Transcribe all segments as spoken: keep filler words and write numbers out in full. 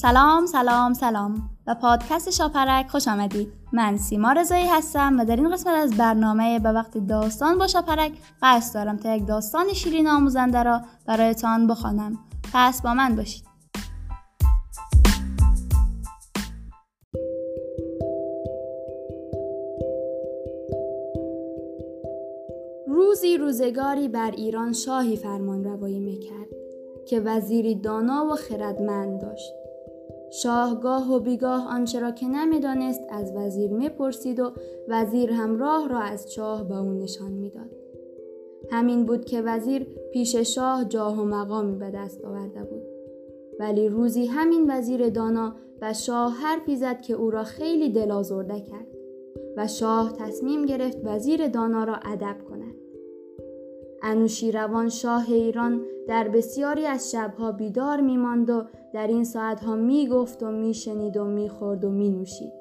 سلام سلام سلام و پادکست شاپرک خوش آمدید. من سیما رضایی هستم و در این قسمت از برنامه به وقت داستان با شاپرک قصد دارم تا یک داستان شیرین آموزنده را برایتان بخوانم. پس با من باشید. روزی روزگاری بر ایران شاهی فرمان روایی میکرد که وزیری دانا و خردمند داشت. شاه گاه و بیگاه آنچه را که نمیدانست از وزیر میپرسید و وزیر هم راه را از شاه به او نشان میداد. همین بود که وزیر پیش شاه جاه و مقامی به دست آورده بود. ولی روزی همین وزیر دانا و شاه حرفی زد که او را خیلی دل‌آزرده کرد و شاه تصمیم گرفت وزیر دانا را ادب کند. انوشیروان شاه ایران در بسیاری از شبها بیدار می‌ماند و در این ساعتها می‌گفت و می‌شنید و می‌خورد و می‌نوشید.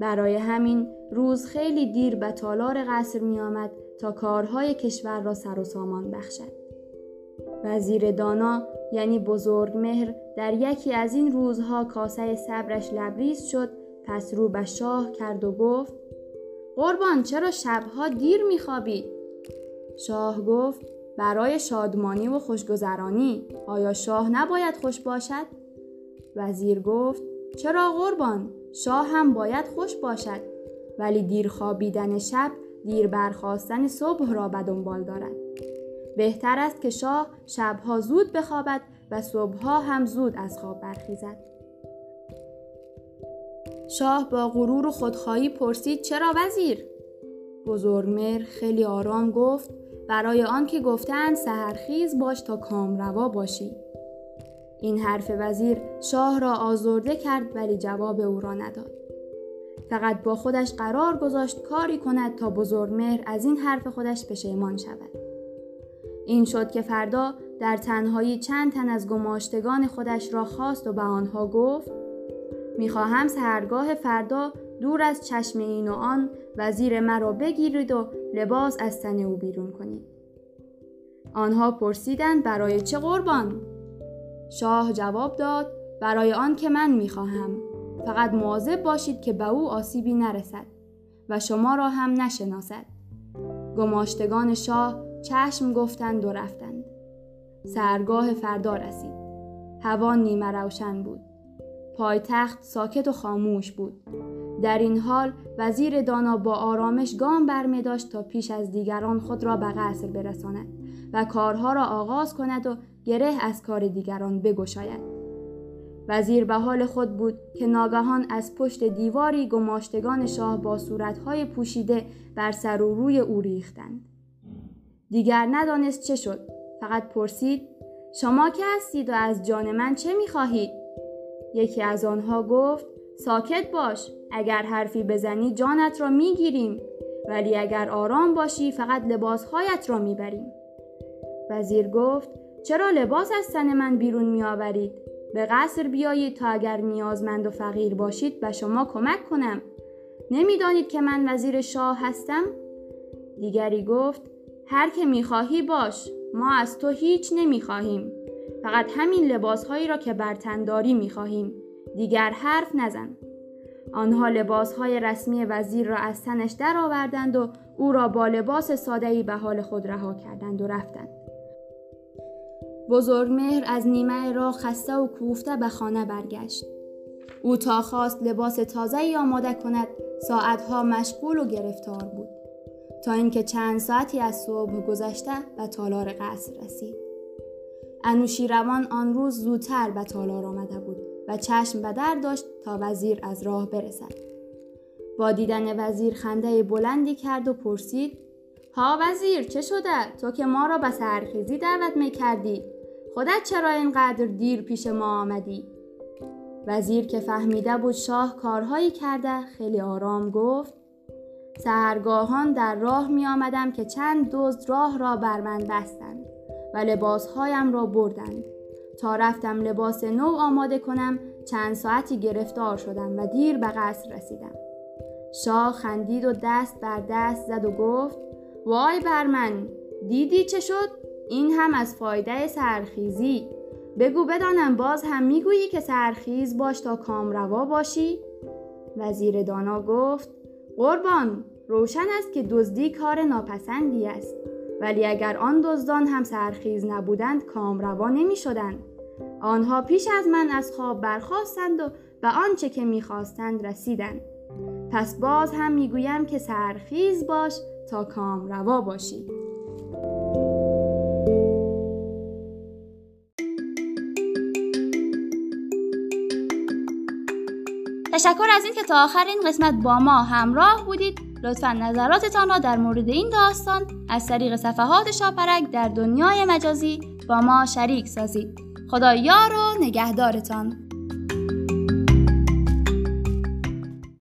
برای همین روز خیلی دیر به تالار قصر می‌آمد تا کارهای کشور را سر و سامان بخشد. وزیر دانا یعنی بزرگمهر در یکی از این روزها کاسه صبرش لبریز شد، پس رو به شاه کرد و گفت: قربان چرا شبها دیر می‌خوابی؟ شاه گفت: برای شادمانی و خوشگذرانی. آیا شاه نباید خوش باشد؟ وزیر گفت: چرا قربان، شاه هم باید خوش باشد، ولی دیر خوابیدن شب دیر برخاستن صبح را به دنبال دارد. بهتر است که شاه شبها زود بخوابد و صبحها هم زود از خواب برخیزد. شاه با غرور و خودخواهی پرسید: چرا وزیر؟ بزرگمهر خیلی آرام گفت: برای آن که گفتند سحرخیز باش تا کامروا باشی. این حرف وزیر شاه را آزرده کرد ولی جواب او را نداد. فقط با خودش قرار گذاشت کاری کند تا بزرگمهر از این حرف خودش پشیمان شود. این شد که فردا در تنهایی چند تن از گماشتگان خودش را خواست و به آنها گفت: میخواهم سحرگاه فردا دور از چشم این و آن وزیر مرا بگیرید و لباس از تن او بیرون کنید. آنها پرسیدند: برای چه قربان؟ شاه جواب داد: برای آن که من میخواهم. فقط مواظب باشید که به او آسیبی نرسد و شما را هم نشناسد. گماشتگان شاه چشم گفتند و رفتند. سحرگاه فردا رسید. هوا نیمه روشن بود. پایتخت ساکت و خاموش بود. در این حال وزیر دانا با آرامش گام برمی‌داشت تا پیش از دیگران خود را به قصر برساند و کارها را آغاز کند و گره از کار دیگران بگشاید. وزیر به حال خود بود که ناگهان از پشت دیواری گماشتگان شاه با صورتهای پوشیده بر سر و روی او ریختند. دیگر ندانست چه شد، فقط پرسید: شما که هستید و از جان من چه می‌خواهید؟ یکی از آنها گفت: ساکت باش، اگر حرفی بزنی جانت را میگیریم، ولی اگر آرام باشی فقط لباسهایت را میبریم. وزیر گفت: چرا لباس از تن من بیرون میآورید؟ به قصر بیایید تا اگر نیازمند و فقیر باشید به شما کمک کنم. نمیدانید که من وزیر شاه هستم؟ دیگری گفت: هر که میخواهی باش، ما از تو هیچ نمیخواهیم، فقط همین لباسهایی را که بر تن داری میخواهیم، دیگر حرف نزن. آنها لباسهای رسمی وزیر را از تنش در آوردند و او را با لباس ساده‌ای به حال خود رها کردند و رفتند. بزرگمهر از نیمه راه خسته و کوفته به خانه برگشت. او تا خواست لباس تازه‌ای آماده کند ساعتها مشغول و گرفتار بود، تا اینکه چند ساعتی از صبح گذشته به تالار قصر رسید. انوشیروان آن روز زودتر به تالار آمده بود و چشم به در داشت تا وزیر از راه برسد. با دیدن وزیر خنده بلندی کرد و پرسید: ها وزیر، چه شده؟ تو که ما را به سحرخیزی دعوت میکردی، خودت چرا اینقدر دیر پیش ما آمدی؟ وزیر که فهمیده بود شاه کارهایی کرده خیلی آرام گفت: سحرگاهان در راه می آمدم که چند دزد راه را بر من بستند و لباسهایم را بردند. تا رفتم لباس نو آماده کنم چند ساعتی گرفتار شدم و دیر به قصر رسیدم. شاه خندید و دست بر دست زد و گفت: وای بر من، دیدی چه شد؟ این هم از فایده سحرخیزی. بگو بدانم باز هم میگویی که سحرخیز باش تا کامروا باشی؟ وزیر دانا گفت قربان، روشن است که دزدی کار ناپسندی است، ولی اگر آن دزدان هم سحرخیز نبودند کامروا نمی شدند. آنها پیش از من از خواب برخاستند و به آنچه که میخواستند رسیدند. پس باز هم میگویم که سحرخیز باش تا کامروا باشی. تشکر از این که تا آخر این قسمت با ما همراه بودید. لطفاً نظراتتان را در مورد این داستان از طریق صفحات شاپرک در دنیای مجازی با ما شریک سازید. خدا یار و نگهدارتان.